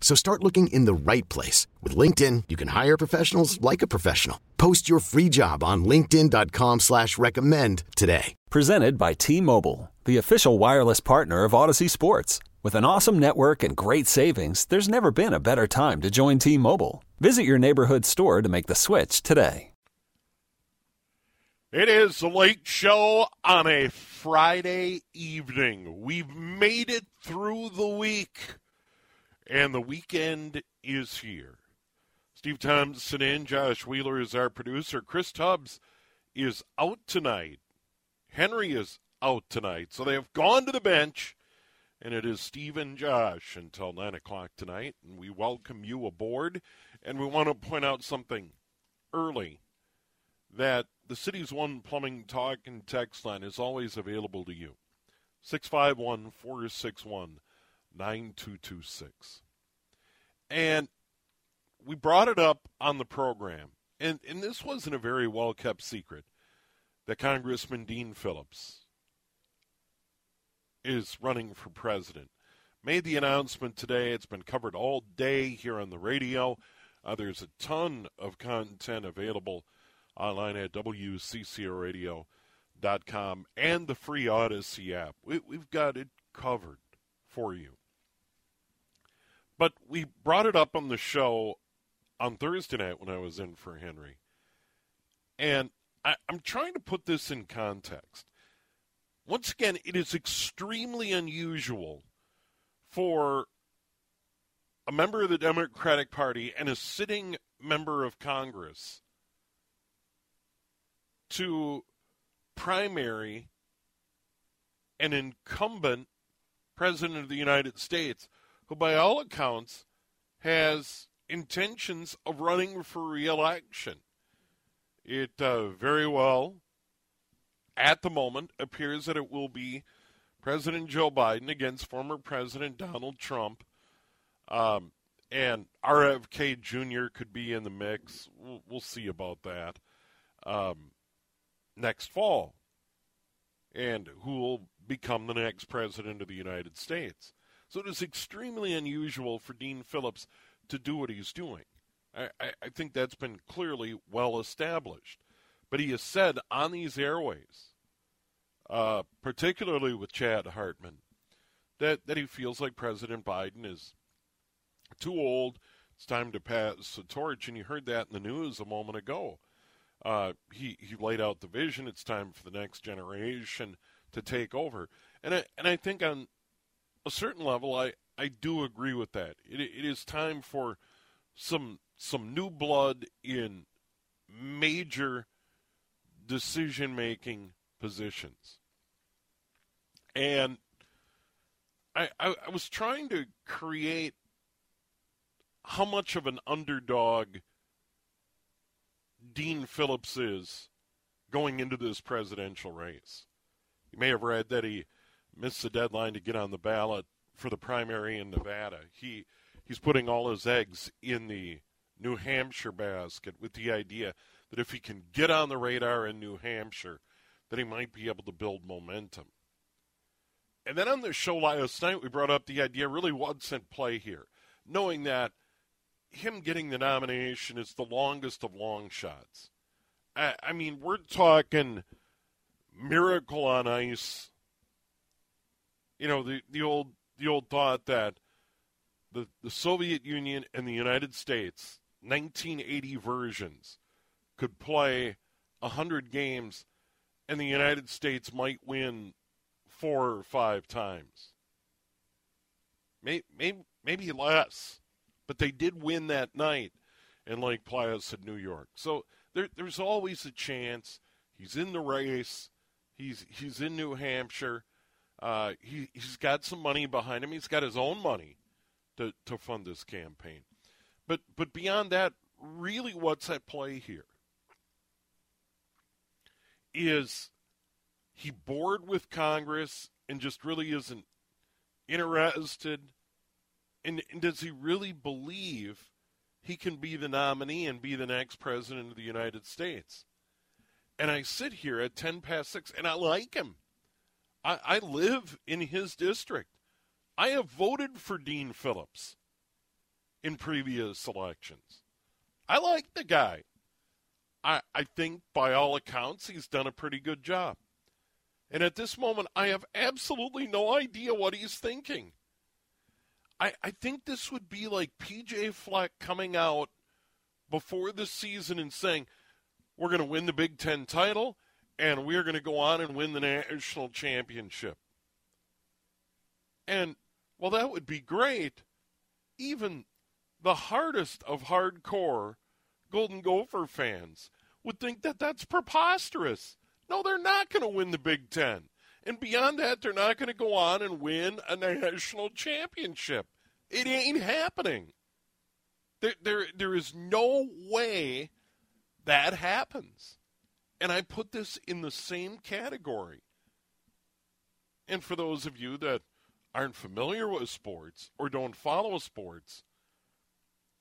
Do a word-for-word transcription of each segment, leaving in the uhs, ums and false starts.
So start looking in the right place. With LinkedIn, you can hire professionals like a professional. Post your free job on linkedin.com slash recommend today. Presented by T-Mobile, the official wireless partner of Odyssey Sports. With an awesome network and great savings, there's never been a better time to join T-Mobile. Visit your neighborhood store to make the switch today. It is the Late Show on a Friday evening. We've made it through the week, and the weekend is here. Steve Thompson in, Josh Wheeler is our producer. Chris Tubbs is out tonight. Henry is out tonight. So they have gone to the bench, and it is Steve and Josh until nine o'clock tonight. And we welcome you aboard, and we want to point out something early that the City's One Plumbing Talk and Text Line is always available to you. six five one, four six one, nine two two six. And we brought it up on the program. And, and this wasn't a very well-kept secret that Congressman Dean Phillips is running for president. Made the announcement today. It's been covered all day here on the radio. Uh, there's a ton of content available online at W C C O radio dot com and the free Odyssey app. We, we've got it covered for you. But we brought it up on the show on Thursday night when I was in for Henry. And I, I'm trying to put this in context. Once again, it is extremely unusual for a member of the Democratic Party and a sitting member of Congress to primary an incumbent president of the United States who, by all accounts, has intentions of running for re-election. It uh, very well, at the moment, appears that it will be President Joe Biden against former President Donald Trump, um, and R F K Junior could be in the mix. We'll, we'll see about that. Um, next fall, and who will become the next president of the United States. So it is extremely unusual for Dean Phillips to do what he's doing. I, I, I think that's been clearly well established. But he has said on these airways, uh, particularly with Chad Hartman, that, that he feels like President Biden is too old. It's time to pass the torch. And you heard that in the news a moment ago. Uh, he, he laid out the vision. It's time for the next generation to take over. And I, and I think on a certain level, I, I do agree with that. It, it is time for some some new blood in major decision-making positions. And I, I, I was trying to create how much of an underdog Dean Phillips is going into this presidential race. You may have read that he missed the deadline to get on the ballot for the primary in Nevada. He he's putting all his eggs in the New Hampshire basket with the idea that if he can get on the radar in New Hampshire, that he might be able to build momentum. And then on the show last night, we brought up the idea really what's at play here, knowing that him getting the nomination is the longest of long shots. I, I mean, we're talking miracle on ice. You know, the, the old the old thought that the, the Soviet Union and the United States, nineteen eighty versions, could play one hundred games and the United States might win four or five times. Maybe, maybe, maybe less. But they did win that night in Lake Placid, New York. So there, there's always a chance. He's in the race. He's he's in New Hampshire. Uh, he, he's got some money behind him. He's got his own money to, to fund this campaign. But, but beyond that, really what's at play here is he bored with Congress and just really isn't interested? And, and does he really believe he can be the nominee and be the next president of the United States? And I sit here at ten past six, and I like him. I, I live in his district. I have voted for Dean Phillips in previous elections. I like the guy. I, I think, by all accounts, he's done a pretty good job. And at this moment, I have absolutely no idea what he's thinking. I, I think this would be like P J. Fleck coming out before the season and saying, we're going to win the Big Ten title, and we're going to go on and win the national championship. And, well, that would be great. Even the hardest of hardcore Golden Gopher fans would think that that's preposterous. No, they're not going to win the Big Ten. And beyond that, they're not going to go on and win a national championship. It ain't happening. There, there, there is no way that happens. And I put this in the same category. And for those of you that aren't familiar with sports or don't follow sports,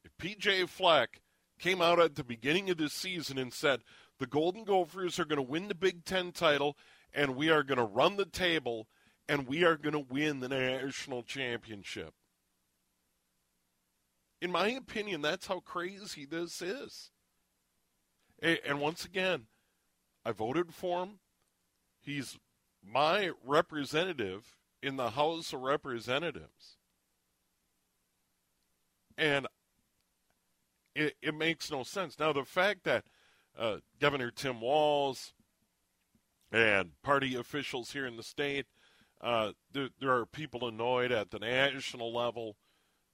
if P J. Fleck came out at the beginning of this season and said, the Golden Gophers are going to win the Big Ten title, and we are going to run the table, and we are going to win the national championship. In my opinion, that's how crazy this is. And once again, I voted for him. He's my representative in the House of Representatives. And it, it makes no sense. Now, the fact that uh, Governor Tim Walz and party officials here in the state, uh, there, there are people annoyed at the national level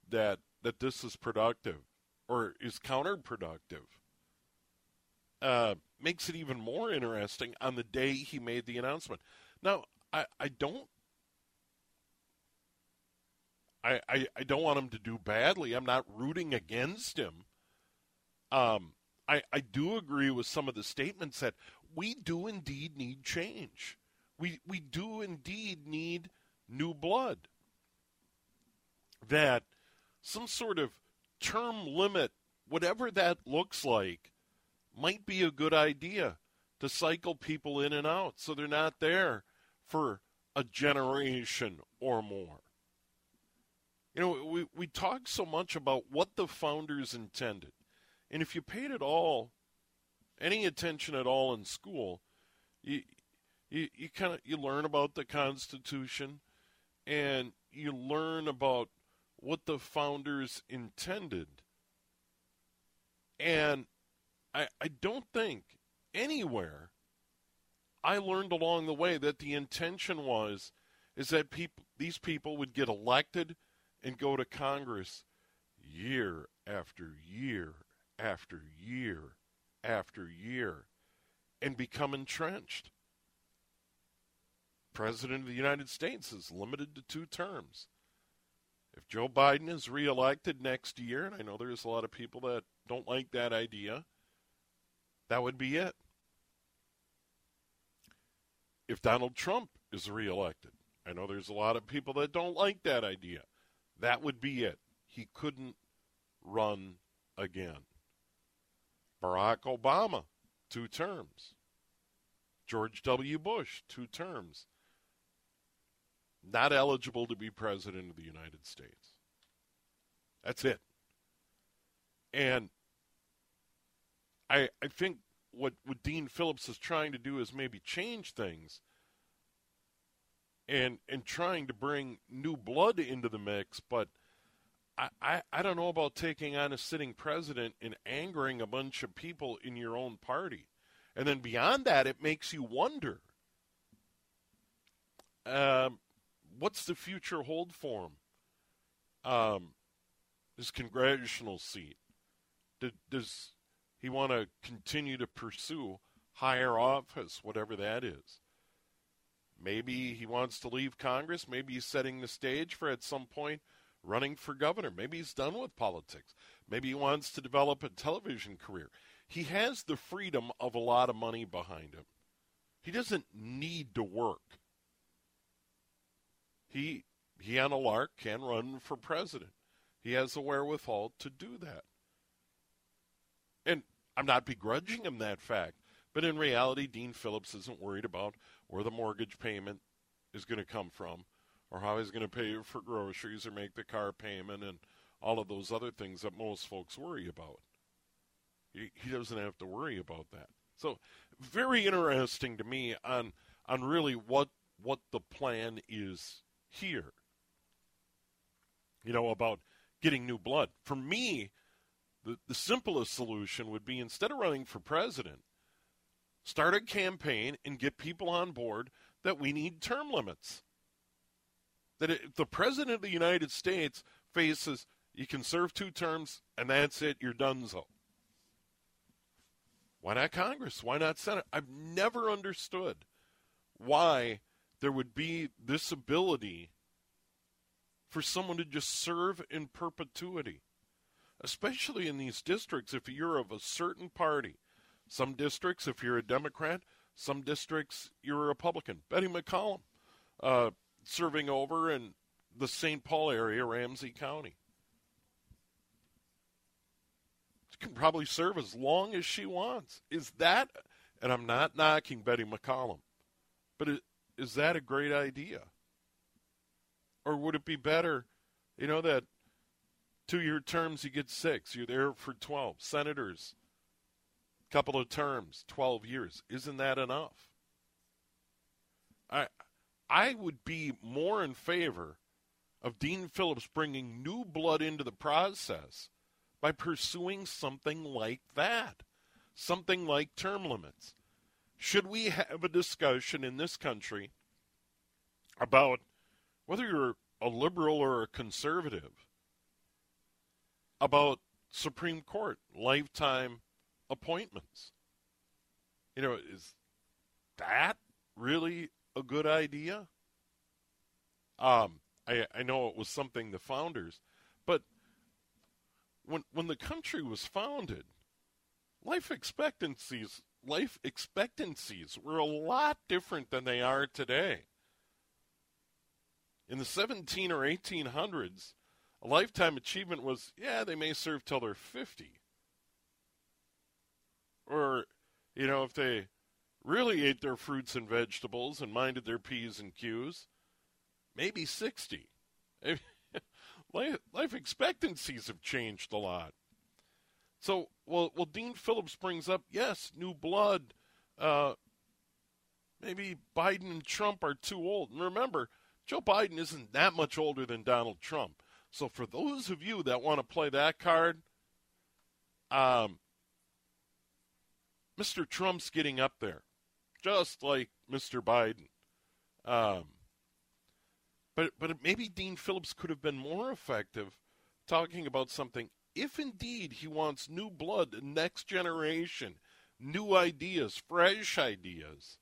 that, that this is productive or is counterproductive. Uh, makes it even more interesting on the day he made the announcement. Now, I, I don't I, I, I don't want him to do badly. I'm not rooting against him. Um, I, I do agree with some of the statements that we do indeed need change. We, we do indeed need new blood. That some sort of term limit, whatever that looks like, might be a good idea to cycle people in and out so they're not there for a generation or more. You know, we, we talk so much about what the founders intended. And if you paid at all, any attention at all in school, you you, you kind of you learn about the Constitution and you learn about what the founders intended. And I, I don't think anywhere I learned along the way that the intention was is that people these people would get elected and go to Congress year after year after year after year and become entrenched. President of the United States is limited to two terms. If Joe Biden is reelected next year, and I know there's a lot of people that don't like that idea, that would be it. If Donald Trump is reelected, I know there's a lot of people that don't like that idea. That would be it. He couldn't run again. Barack Obama, two terms. George W. Bush, two terms. Not eligible to be president of the United States. That's it. And I, I think what, what Dean Phillips is trying to do is maybe change things and and trying to bring new blood into the mix, but I, I, I don't know about taking on a sitting president and angering a bunch of people in your own party. And then beyond that, it makes you wonder, um, what's the future hold for him? Um, his congressional seat. Does... does he want to continue to pursue higher office, whatever that is. Maybe he wants to leave Congress. Maybe he's setting the stage for at some point running for governor. Maybe he's done with politics. Maybe he wants to develop a television career. He has the freedom of a lot of money behind him. He doesn't need to work. He, he on a lark can run for president. He has the wherewithal to do that. And I'm not begrudging him that fact. But in reality, Dean Phillips isn't worried about where the mortgage payment is going to come from or how he's going to pay for groceries or make the car payment and all of those other things that most folks worry about. He, he doesn't have to worry about that. So very interesting to me on on really what what the plan is here. You know, about getting new blood. For me, the, the simplest solution would be, instead of running for president, start a campaign and get people on board that we need term limits. That if the president of the United States faces, you can serve two terms and that's it, you're donezo. Why not Congress? Why not Senate? I've never understood why there would be this ability for someone to just serve in perpetuity, especially in these districts if you're of a certain party. Some districts, if you're a Democrat, some districts, you're a Republican. Betty McCollum, uh, serving over in the Saint Paul area, Ramsey County. She can probably serve as long as she wants. Is that, and I'm not knocking Betty McCollum, but it, is that a great idea? Or would it be better, you know, that two-year terms, you get six. You're there for twelve. Senators, couple of terms, twelve years. Isn't that enough? I I would be more in favor of Dean Phillips bringing new blood into the process by pursuing something like that, something like term limits. Should we have a discussion in this country about whether you're a liberal or a conservative, about Supreme Court, lifetime appointments? You know, is that really a good idea? Um, I, I know it was something the founders, but when when the country was founded, life expectancies life expectancies were a lot different than they are today. In the seventeen or eighteen hundreds, a lifetime achievement was, yeah, they may serve till they're fifty. Or, you know, if they really ate their fruits and vegetables and minded their P's and Q's, maybe sixty. Life expectancies have changed a lot. So, well, well Dean Phillips brings up, yes, new blood. Uh, maybe Biden and Trump are too old. And remember, Joe Biden isn't that much older than Donald Trump. So for those of you that want to play that card, um, Mister Trump's getting up there, just like Mister Biden. Um, but but maybe Dean Phillips could have been more effective talking about something, if indeed he wants new blood, next generation, new ideas, fresh ideas,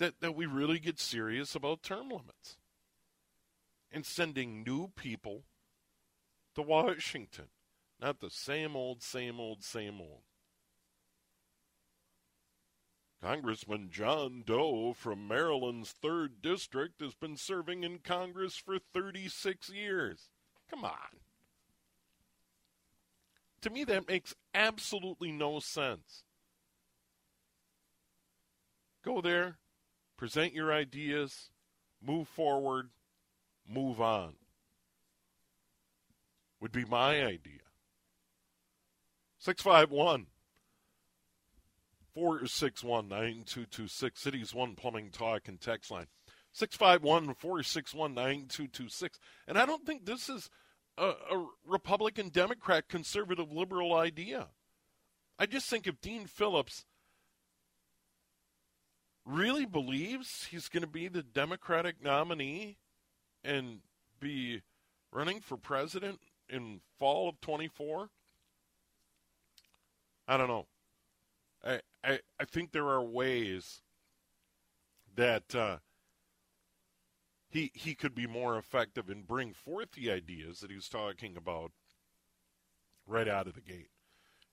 that, that we really get serious about term limits and sending new people to Washington, not the same old, same old, same old. Congressman John Doe from Maryland's third District has been serving in Congress for thirty-six years. Come on. To me, that makes absolutely no sense. Go there, present your ideas, move forward, move on. Would be my idea. six five one. four six one, nine two two six, Cities one Plumbing Talk and Text Line, six five one, four six one, nine two two six. And I don't think this is a, a Republican, Democrat, conservative, liberal idea. I just think if Dean Phillips really believes he's going to be the Democratic nominee and be running for president in fall of twenty-four, I don't know. I, I, I think there are ways that uh, he he could be more effective and bring forth the ideas that he was talking about right out of the gate.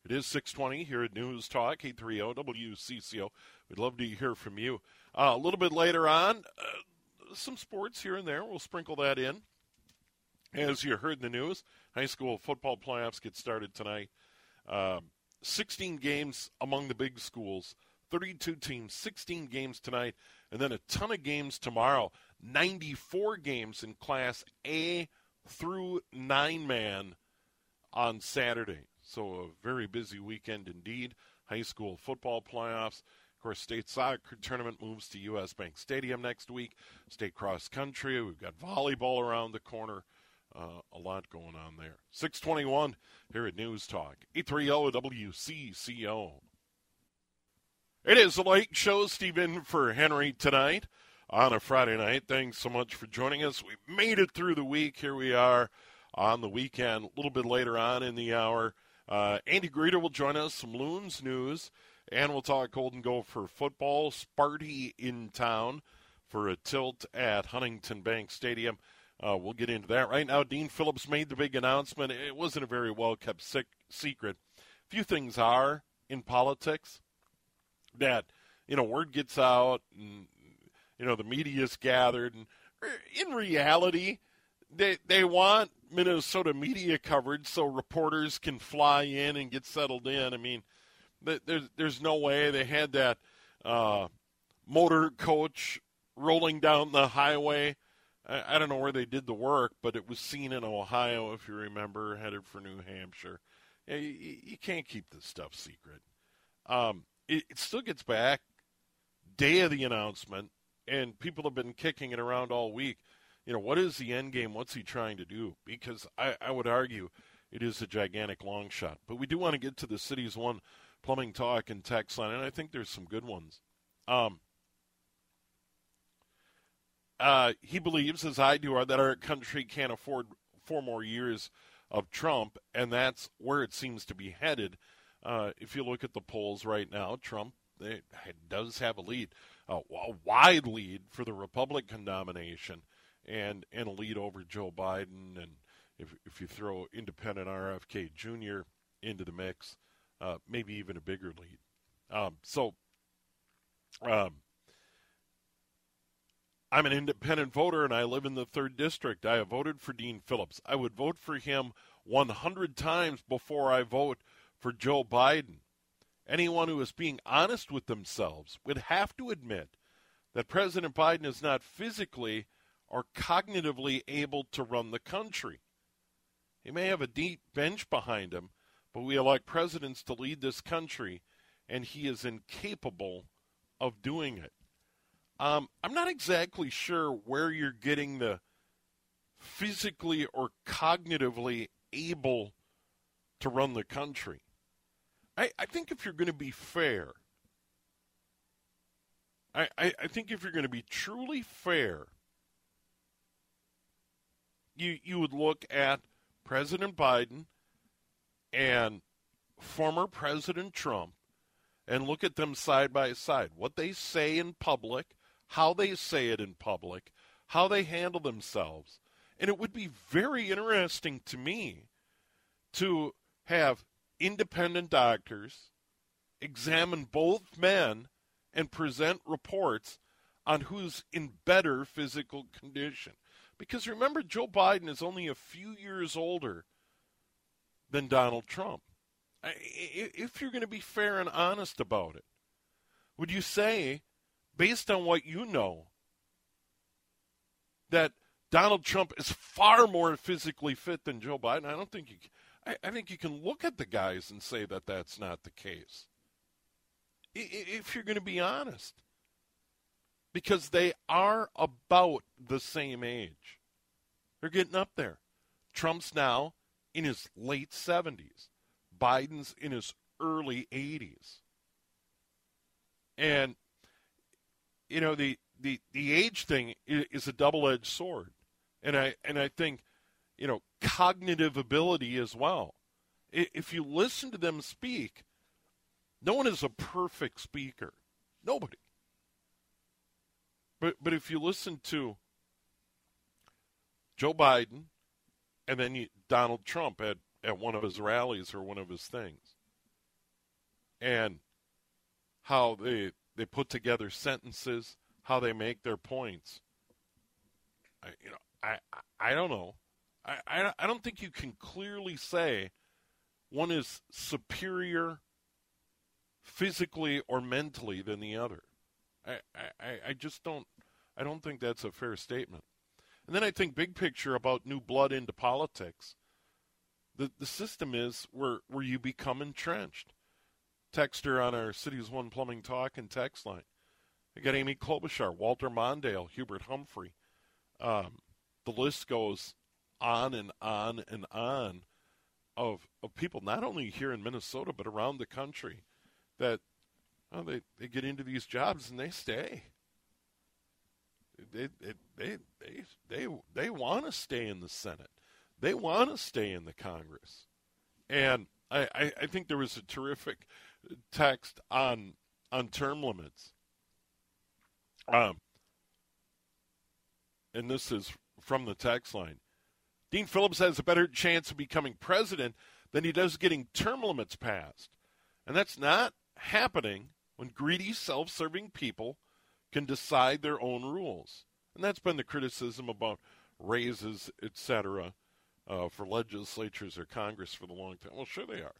It is six twenty here at News Talk, eight thirty W C C O. We'd love to hear from you. Uh, a little bit later on, uh, some sports here and there. We'll sprinkle that in. As you heard in the news, high school football playoffs get started tonight. Uh, sixteen games among the big schools, thirty-two teams, sixteen games tonight, and then a ton of games tomorrow, ninety-four games in Class A through nine-man on Saturday. So a very busy weekend indeed. High school football playoffs. Of course, state soccer tournament moves to U S. Bank Stadium next week. State cross country. We've got volleyball around the corner. Uh, a lot going on there. six twenty-one here at News Talk. eight thirty W C C O. It is the Lake Show. Steve in for Henry tonight on a Friday night. Thanks so much for joining us. We've made it through the week. Here we are on the weekend. A little bit later on in the hour, Uh, Andy Greder will join us, some Loons news, and we'll talk Golden Gopher football. Sparty in town for a tilt at Huntington Bank Stadium. Uh, we'll get into that. Right now, Dean Phillips made the big announcement. It wasn't a very well-kept sick, secret. Few things are in politics that, you know, word gets out and, you know, the media's gathered. And in reality, they they want Minnesota media coverage so reporters can fly in and get settled in. I mean, there's, there's no way. They had that uh, motor coach rolling down the highway. I, I don't know where they did the work, but it was seen in Ohio, if you remember, headed for New Hampshire. Yeah, you, you can't keep this stuff secret. Um, it, it still gets back day of the announcement, and people have been kicking it around all week. You know, what is the end game? What's he trying to do? Because I, I would argue it is a gigantic long shot. But we do want to get to the city's one plumbing talk and text line, and I think there's some good ones. Um, uh, he believes, as I do, that our country can't afford four more years of Trump, and that's where it seems to be headed. Uh, if you look at the polls right now, Trump they, does have a lead, a, a wide lead for the Republican nomination. And, and a lead over Joe Biden, and if if you throw independent R F K Junior into the mix, uh, maybe even a bigger lead. Um, so um, I'm an independent voter, and I live in the third district. I have voted for Dean Phillips. I would vote for him one hundred times before I vote for Joe Biden. Anyone who is being honest with themselves would have to admit that President Biden is not physically or cognitively able to run the country. He may have a deep bench behind him, but we elect presidents to lead this country, and he is incapable of doing it. Um, I'm not exactly sure where you're getting the physically or cognitively able to run the country. I, I think if you're going to be fair, I, I, I think if you're going to be truly fair, You, you would look at President Biden and former President Trump and look at them side by side. What they say in public, how they say it in public, how they handle themselves. And it would be very interesting to me to have independent doctors examine both men and present reports on who's in better physical condition. Because remember, Joe Biden is only a few years older than Donald Trump. If you're going to be fair and honest about it, would you say, based on what you know, that Donald Trump is far more physically fit than Joe Biden? I don't think you can. I think you can look at the guys and say that that's not the case. If you're going to be honest. Because they are about the same age. They're getting up there. Trump's now in his late seventies. Biden's in his early eighties. And, you know, the, the, the age thing is a double-edged sword. And I, and I think, you know, cognitive ability as well. If you listen to them speak, no one is a perfect speaker. Nobody. But but if you listen to Joe Biden and then you, Donald Trump at, at one of his rallies or one of his things, and how they they put together sentences, how they make their points. I, you know, I I don't know. I, I I don't think you can clearly say one is superior physically or mentally than the other. I, I, I just don't I don't think that's a fair statement. And then I think big picture about new blood into politics. The the system is where where you become entrenched. Texter on our Cities One Plumbing Talk and text line. I got Amy Klobuchar, Walter Mondale, Hubert Humphrey. Um, the list goes on and on and on of of people not only here in Minnesota but around the country that well, they they get into these jobs and they stay. They they they they they, they want to stay in the Senate. They want to stay in the Congress. And I, I, I think there was a terrific text on on term limits. Um, and this is from the text line. Dean Phillips has a better chance of becoming president than he does getting term limits passed. And that's not happening when greedy, self-serving people can decide their own rules. And that's been the criticism about raises, et cetera, Uh, for legislatures or Congress for the long time. Well, sure they are.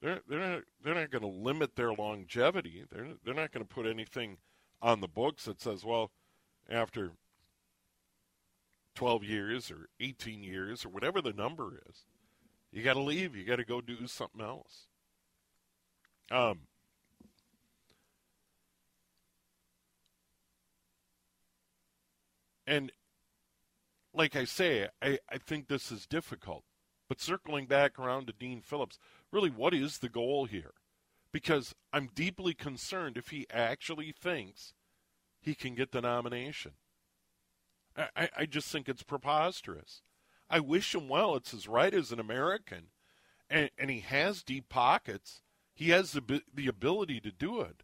They're, they're not, they're not going to limit their longevity. They're, they're not going to put anything on the books that says, well, after twelve years or eighteen years or whatever the number is, you got to leave. You got to go do something else. Um. And like I say, I, I think this is difficult. But circling back around to Dean Phillips, really, what is the goal here? Because I'm deeply concerned if he actually thinks he can get the nomination. I, I, I just think it's preposterous. I wish him well. It's his right as an American. And, and he has deep pockets. He has the, the ability to do it.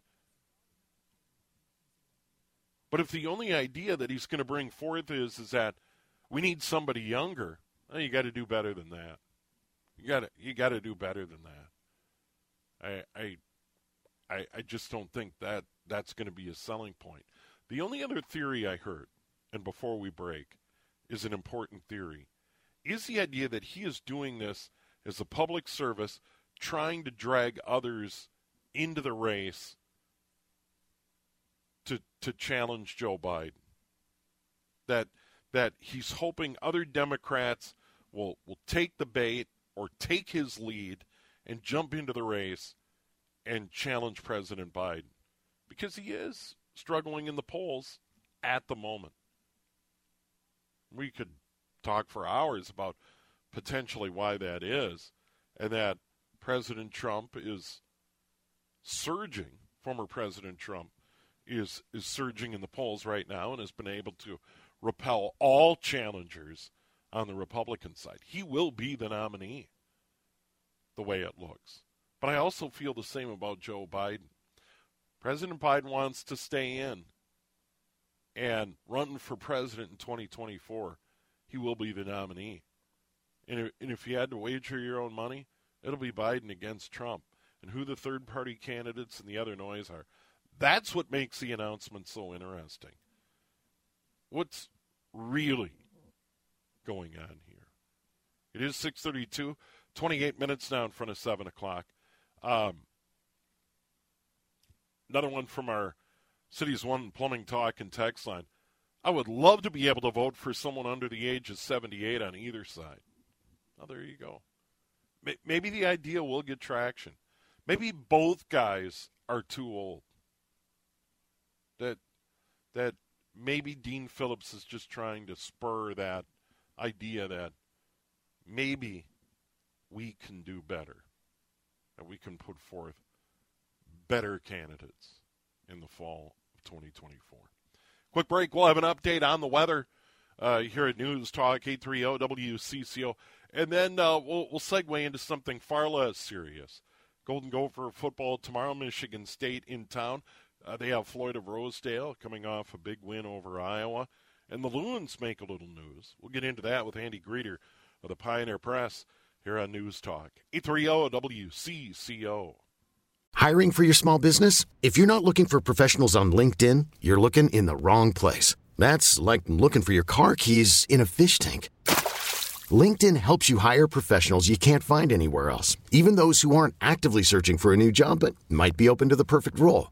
But if the only idea that he's going to bring forth is, is that we need somebody younger. Well, you got to do better than that. You got to you got to do better than that. I I I just don't think that that's going to be a selling point. The only other theory I heard, and before we break, is an important theory, is the idea that he is doing this as a public service, trying to drag others into the race to to challenge Joe Biden. That. that he's hoping other Democrats will will take the bait or take his lead and jump into the race and challenge President Biden, because he is struggling in the polls at the moment. We could talk for hours about potentially why that is, and that President Trump is surging, former President Trump is, is surging in the polls right now and has been able to repel all challengers on the Republican side. He will be the nominee, the way it looks. But I also feel the same about Joe Biden. President Biden wants to stay in, and running for president in twenty twenty-four, he will be the nominee. And if you had to wager your own money, it'll be Biden against Trump, and who the third-party candidates and the other noise are. That's what makes the announcement so interesting. What's really going on here? It is six thirty-two, twenty-eight minutes now in front of seven o'clock. Um, another one from our Cities One Plumbing Talk and text line. I would love to be able to vote for someone under the age of seventy-eight on either side. Well, there you go. Maybe the idea will get traction. Maybe both guys are too old. That that. Maybe Dean Phillips is just trying to spur that idea that maybe we can do better, that we can put forth better candidates in the fall of twenty twenty-four. Quick break. We'll have an update on the weather uh, here at News Talk eight thirty W C C O. And then uh, we'll, we'll segue into something far less serious. Golden Gopher football tomorrow, Michigan State in town. Uh, they have Floyd of Rosedale coming off a big win over Iowa. And the Loons make a little news. We'll get into that with Andy Greder of the Pioneer Press here on News Talk eight thirty W C C O. Hiring for your small business? If you're not looking for professionals on LinkedIn, you're looking in the wrong place. That's like looking for your car keys in a fish tank. LinkedIn helps you hire professionals you can't find anywhere else, even those who aren't actively searching for a new job but might be open to the perfect role.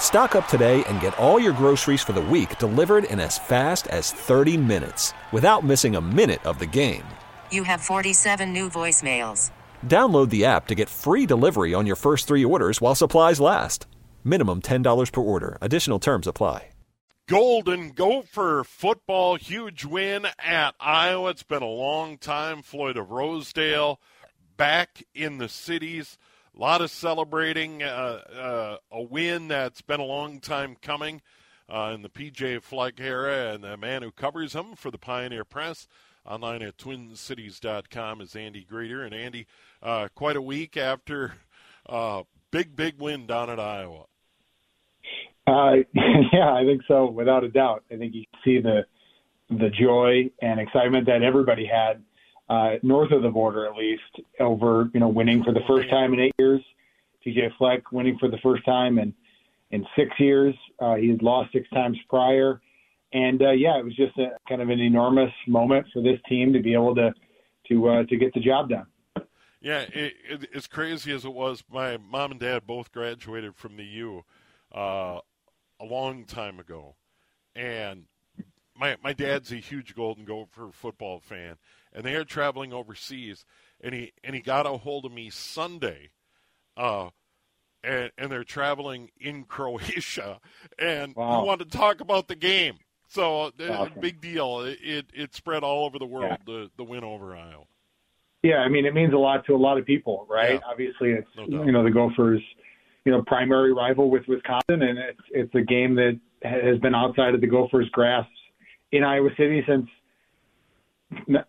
Stock up today and get all your groceries for the week delivered in as fast as thirty minutes without missing a minute of the game. You have forty-seven new voicemails. Download the app to get free delivery on your first three orders while supplies last. Minimum ten dollars per order. Additional terms apply. Golden Gopher football, huge win at Iowa. It's been a long time. Floyd of Rosedale back in the cities. A lot of celebrating uh, uh, a win that's been a long time coming uh, in the P J. Fleck era, and the man who covers him for the Pioneer Press online at twin cities dot com is Andy Greder. And Andy, uh, quite a week after a uh, big, big win down at Iowa. Uh, yeah, I think so, without a doubt. I think you can see the the joy and excitement that everybody had. Uh, north of the border, at least, over, you know, winning for the first time in eight years. P J. Fleck winning for the first time in, in six years. Uh, he had lost six times prior. And, uh, yeah, it was just a, kind of an enormous moment for this team to be able to to uh, to get the job done. Yeah, it, it, as crazy as it was, my mom and dad both graduated from the U uh, a long time ago. And my my dad's a huge Golden Gopher football fan. And they are traveling overseas, and he and he got a hold of me Sunday, uh, and and they're traveling in Croatia, and wow. We wanted to talk about the game. So awesome. A big deal. It, it it spread all over the world. Yeah. The the win over Iowa. Yeah, I mean it means a lot to a lot of people, right? Yeah. Obviously, it's no doubt. You know the Gophers, you know primary rival with Wisconsin, and it's it's a game that has been outside of the Gophers' grasp in Iowa City since.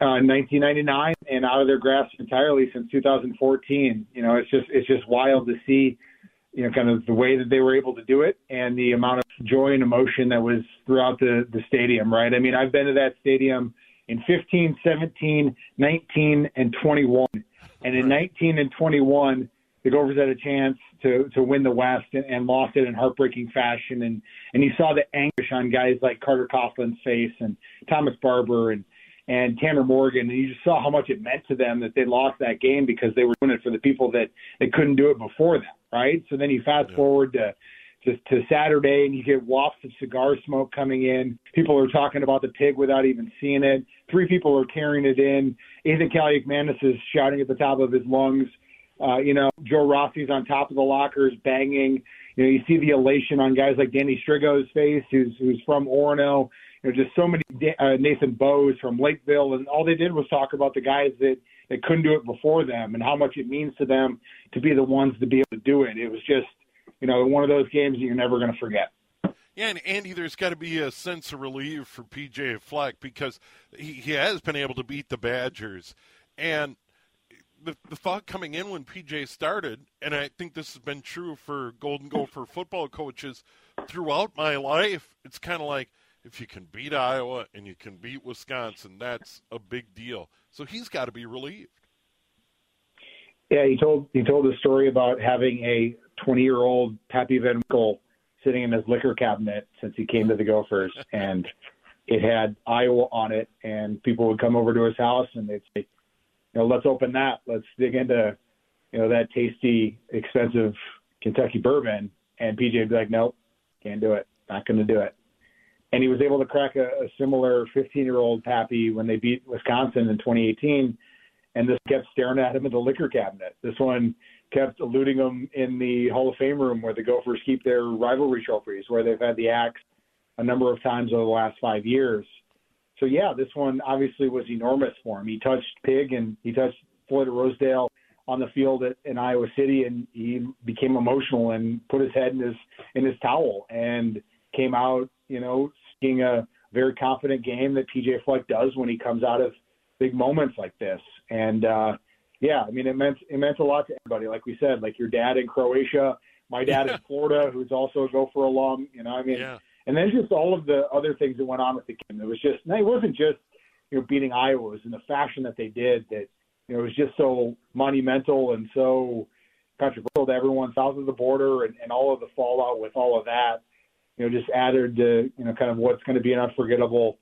Uh, nineteen ninety-nine and out of their grasp entirely since two thousand fourteen. You know, it's just it's just wild to see, you know, kind of the way that they were able to do it and the amount of joy and emotion that was throughout the, the stadium, right? I mean, I've been to that stadium in fifteen, seventeen, nineteen, and twenty-one. And in nineteen and twenty-one, the Gophers had a chance to, to win the West and, and lost it in heartbreaking fashion. And, and you saw the anguish on guys like Carter Coughlin's face and Thomas Barber and and Tanner Morgan, and you just saw how much it meant to them that they lost that game because they were doing it for the people that they couldn't do it before them, right? So then you fast yeah. forward to, to to Saturday, and you get wafts of cigar smoke coming in. People are talking about the pig without even seeing it. Three people are carrying it in. Ethan Calliak-Manus is shouting at the top of his lungs. Uh, you know, Joe Rossi's on top of the lockers banging. You know, you see the elation on guys like Danny Strigo's face, who's who's from Orono. You know, just so many uh, Nathan Bowes from Lakeville, and all they did was talk about the guys that, that couldn't do it before them and how much it means to them to be the ones to be able to do it. It was just, you know, one of those games that you're never going to forget. Yeah, and Andy, there's got to be a sense of relief for P J. Fleck because he, he has been able to beat the Badgers. And the, the thought coming in when P J started, and I think this has been true for Golden Gopher football coaches throughout my life, it's kind of like, if you can beat Iowa and you can beat Wisconsin, that's a big deal. So he's got to be relieved. Yeah, he told he told a story about having a twenty-year-old Pappy Van Winkle sitting in his liquor cabinet since he came to the Gophers, and it had Iowa on it, and people would come over to his house and they'd say, you know, let's open that. Let's dig into, you know, that tasty, expensive Kentucky bourbon. And P J would be like, nope, can't do it. Not going to do it. And he was able to crack a, a similar fifteen-year-old Pappy when they beat Wisconsin in twenty eighteen. And this kept staring at him in the liquor cabinet. This one kept eluding him in the Hall of Fame room where the Gophers keep their rivalry trophies, where they've had the axe a number of times over the last five years. So, yeah, this one obviously was enormous for him. He touched Pig and he touched Floyd of Rosedale on the field at, in Iowa City, and he became emotional and put his head in his in his towel and came out, you know, seeing a very confident game that P J. Fleck does when he comes out of big moments like this. And, uh, yeah, I mean, it meant it meant a lot to everybody. Like we said, like your dad in Croatia, my dad in Florida, who's also a Gopher alum, you know, I mean, yeah. And then just all of the other things that went on with the game. It was just, it wasn't just, you know, beating Iowa. It was in the fashion that they did that, you know, it was just so monumental and so controversial to everyone south of the border, and, and all of the fallout with all of that, you know, just added to, you know, kind of what's going to be an unforgettable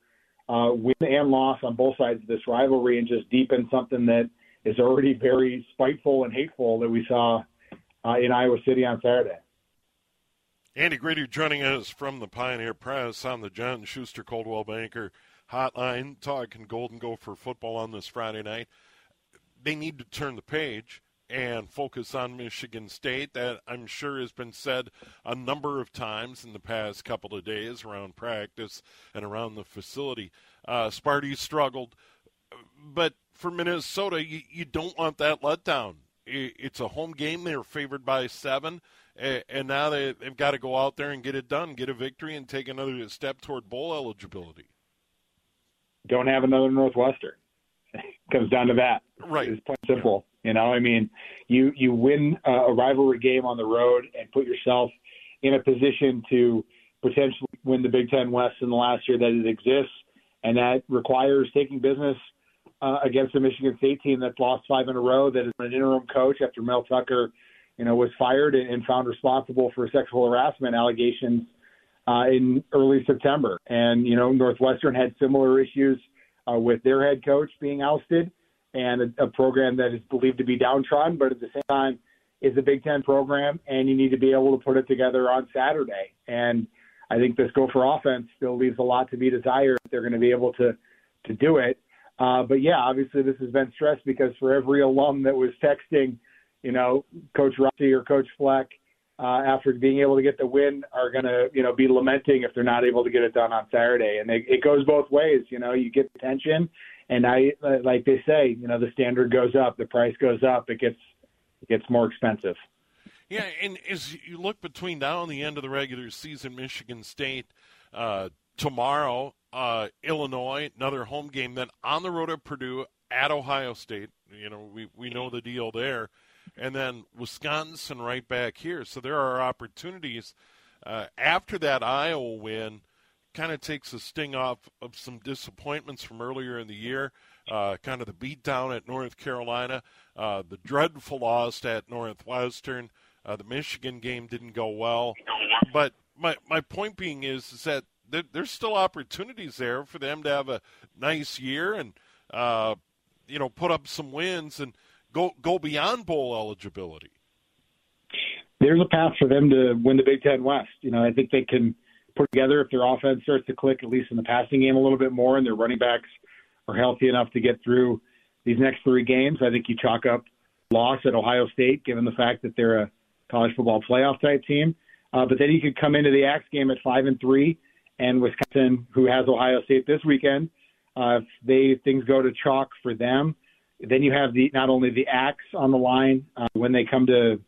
Uh, win and loss on both sides of this rivalry, and just deepen something that is already very spiteful and hateful that we saw uh, in Iowa City on Saturday. Andy Greder joining us from the Pioneer Press on the John Schuster Coldwell Banker Hotline, talking Golden Gopher football on this Friday night. They need to turn the page and focus on Michigan State. That, I'm sure, has been said a number of times in the past couple of days around practice and around the facility. Uh, Sparty struggled, but for Minnesota, you, you don't want that letdown. It, it's a home game. They're favored by seven, and, and now they, they've got to go out there and get it done, get a victory, and take another step toward bowl eligibility. Don't have another Northwestern. Comes down to that. Right. It's plain simple. You know, I mean, you, you win a rivalry game on the road and put yourself in a position to potentially win the Big Ten West in the last year that it exists, and that requires taking business uh, against a Michigan State team that's lost five in a row, that is an interim coach after Mel Tucker, you know, was fired and found responsible for sexual harassment allegations uh, in early September. And, you know, Northwestern had similar issues uh, with their head coach being ousted, and a, a program that is believed to be downtrodden, but at the same time is a Big Ten program, and you need to be able to put it together on Saturday. And I think this Gopher offense still leaves a lot to be desired if they're going to be able to, to do it. Uh, but, yeah, obviously this has been stressed because for every alum that was texting, you know, Coach Rossi or Coach Fleck, uh, after being able to get the win, are going to, you know, be lamenting if they're not able to get it done on Saturday. And they, it goes both ways. You know, you get the tension, and I, like they say, you know, the standard goes up, the price goes up, it gets it gets more expensive. Yeah, and as you look between now and the end of the regular season, Michigan State, uh, tomorrow, uh, Illinois, another home game, then on the road at Purdue, at Ohio State, you know, we, we know the deal there, and then Wisconsin right back here. So there are opportunities uh, after that Iowa win. Kind of takes the sting off of some disappointments from earlier in the year, uh, kind of the beatdown at North Carolina, uh, the dreadful loss at Northwestern. Uh, the Michigan game didn't go well. But my my point being is, is that there, there's still opportunities there for them to have a nice year and, uh, you know, put up some wins and go go beyond bowl eligibility. There's a path for them to win the Big Ten West. You know, I think they can – put together if their offense starts to click, at least in the passing game, a little bit more, and their running backs are healthy enough to get through these next three games. I think you chalk up loss at Ohio State, given the fact that they're a college football playoff type team. Uh, but then you could come into the Axe game at five and three, and Wisconsin, who has Ohio State this weekend, uh, if they things go to chalk for them, then you have the not only the Axe on the line uh, when they come to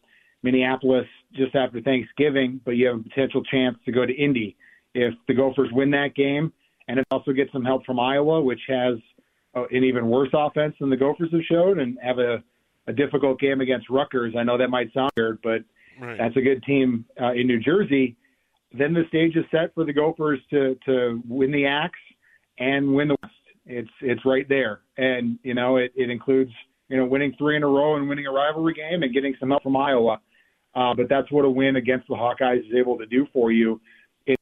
Minneapolis just after Thanksgiving, but you have a potential chance to go to Indy if the Gophers win that game, and it also gets some help from Iowa, which has an even worse offense than the Gophers have showed, and have a, a difficult game against Rutgers. I know that might sound weird, but right. That's a good team uh, in New Jersey. Then the stage is set for the Gophers to, to win the Axe and win the West. It's it's right there, and you know it, it includes you know winning three in a row and winning a rivalry game and getting some help from Iowa. Uh, but that's what a win against the Hawkeyes is able to do for you.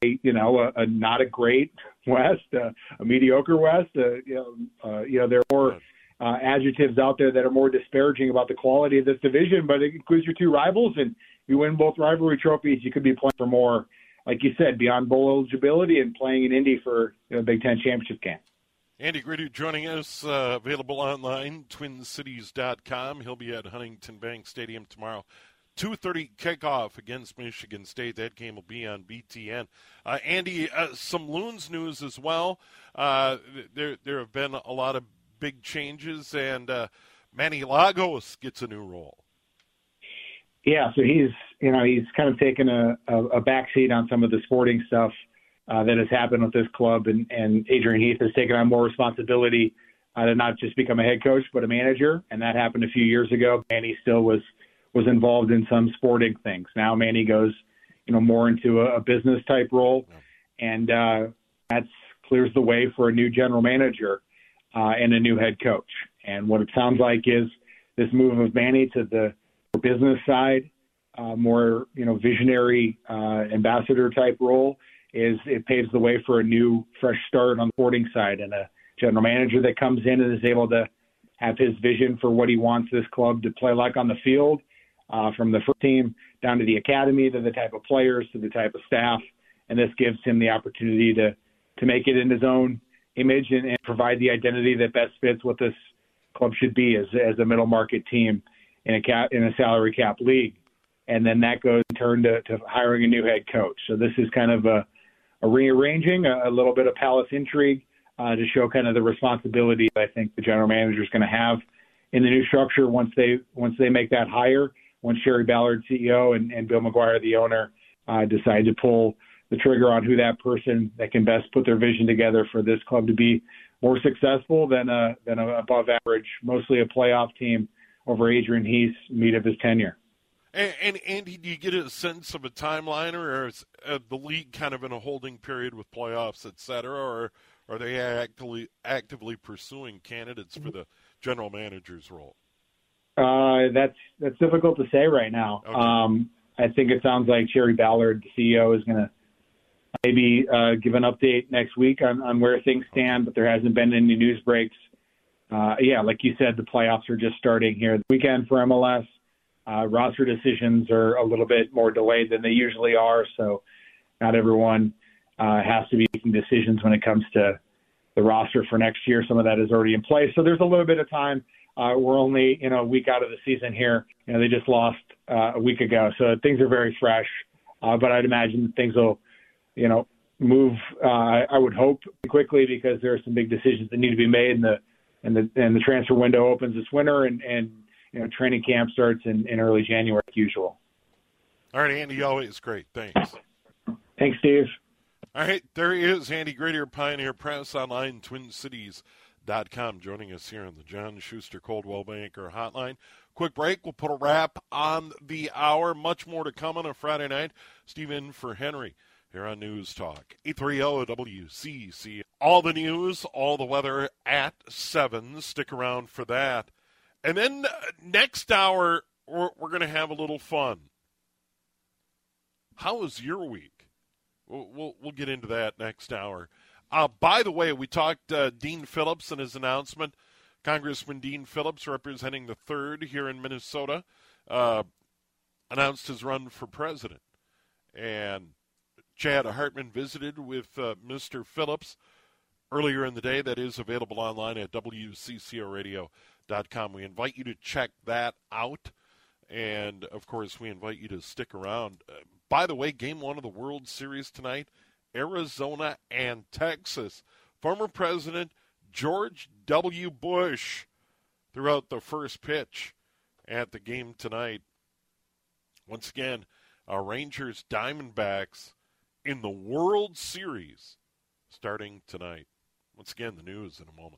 A, you know, a, a not a great West, a, a mediocre West. A, you know, uh, you know, they're more uh, adjectives out there that are more disparaging about the quality of this division, but it includes your two rivals, and you win both rivalry trophies, you could be playing for more, like you said, beyond bowl eligibility and playing in Indy for a you know, Big Ten championship game. Andy Greder joining us, uh, available online, twin cities dot com. He'll be at Huntington Bank Stadium tomorrow. two thirty kickoff against Michigan State. That game will be on B T N. Uh, Andy, uh, some Loons news as well. Uh, there there have been a lot of big changes, and uh, Manny Lagos gets a new role. Yeah, so he's you know he's kind of taken a, a, a backseat on some of the sporting stuff uh, that has happened with this club, and, and Adrian Heath has taken on more responsibility uh, to not just become a head coach but a manager, and that happened a few years ago. Manny still was was involved in some sporting things. Now Manny goes you know more into a, a business type role, and uh, that clears the way for a new general manager uh, and a new head coach. And what it sounds like is this move of Manny to the business side, uh, more you know visionary uh, ambassador type role, is it paves the way for a new fresh start on the sporting side and a general manager that comes in and is able to have his vision for what he wants this club to play like on the field, uh, from the first team down to the academy, to the type of players, to the type of staff, and this gives him the opportunity to to make it in his own image and, and provide the identity that best fits what this club should be as as a middle market team in a cap, in a salary cap league. And then that goes in turn to, to hiring a new head coach. So this is kind of a, a rearranging, a, a little bit of palace intrigue uh, to show kind of the responsibility I think the general manager is going to have in the new structure once they once they make that hire, once Sherry Ballard, C E O, and, and Bill McGuire, the owner, uh, decide to pull the trigger on who that person that can best put their vision together for this club to be more successful than a, than a above average, mostly a playoff team, over Adrian Heath's meat of his tenure. And, and Andy, do you get a sense of a timeline, or is uh, the league kind of in a holding period with playoffs, et cetera, or are they actively, actively pursuing candidates for the general manager's role? Uh, that's that's difficult to say right now. Okay. Um, I think it sounds like Sherry Ballard, the C E O, is going to maybe uh, give an update next week on, on where things stand, but there hasn't been any news breaks. Uh, yeah, like you said, the playoffs are just starting here this weekend for M L S. Uh, roster decisions are a little bit more delayed than they usually are, so not everyone uh, has to be making decisions when it comes to the roster for next year. Some of that is already in place, so there's a little bit of time. Uh, we're only you know a week out of the season here. You know they just lost uh, a week ago, so things are very fresh. Uh, but I'd imagine things will, you know, move. Uh, I would hope quickly because there are some big decisions that need to be made in the. And the and the transfer window opens this winter, and, and you know training camp starts in, in early January, as usual. All right, Andy, always great. Thanks. Thanks, Steve. All right, there he is, Andy Greder, Pioneer Press, online, twin cities dot com, joining us here on the John Schuster Coldwell Banker Hotline. Quick break. We'll put a wrap on the hour. Much more to come on a Friday night. Steve in for Henry here on News Talk, eight thirty W C C O. All the news, all the weather at seven. Stick around for that. And then next hour, we're, we're going to have a little fun. How was your week? We'll, we'll, we'll get into that next hour. Uh, by the way, we talked uh, Dean Phillips and his announcement. Congressman Dean Phillips, representing the third here in Minnesota, uh, announced his run for president. And Chad Hartman visited with uh, Mister Phillips earlier in the day. That is available online at W C C O radio dot com. We invite you to check that out. And, of course, we invite you to stick around. Uh, by the way, game one of the World Series tonight, Arizona and Texas. Former President George W. Bush threw out the first pitch at the game tonight. Once again, uh, Rangers Diamondbacks in the World Series, starting tonight. Once again, the news in a moment.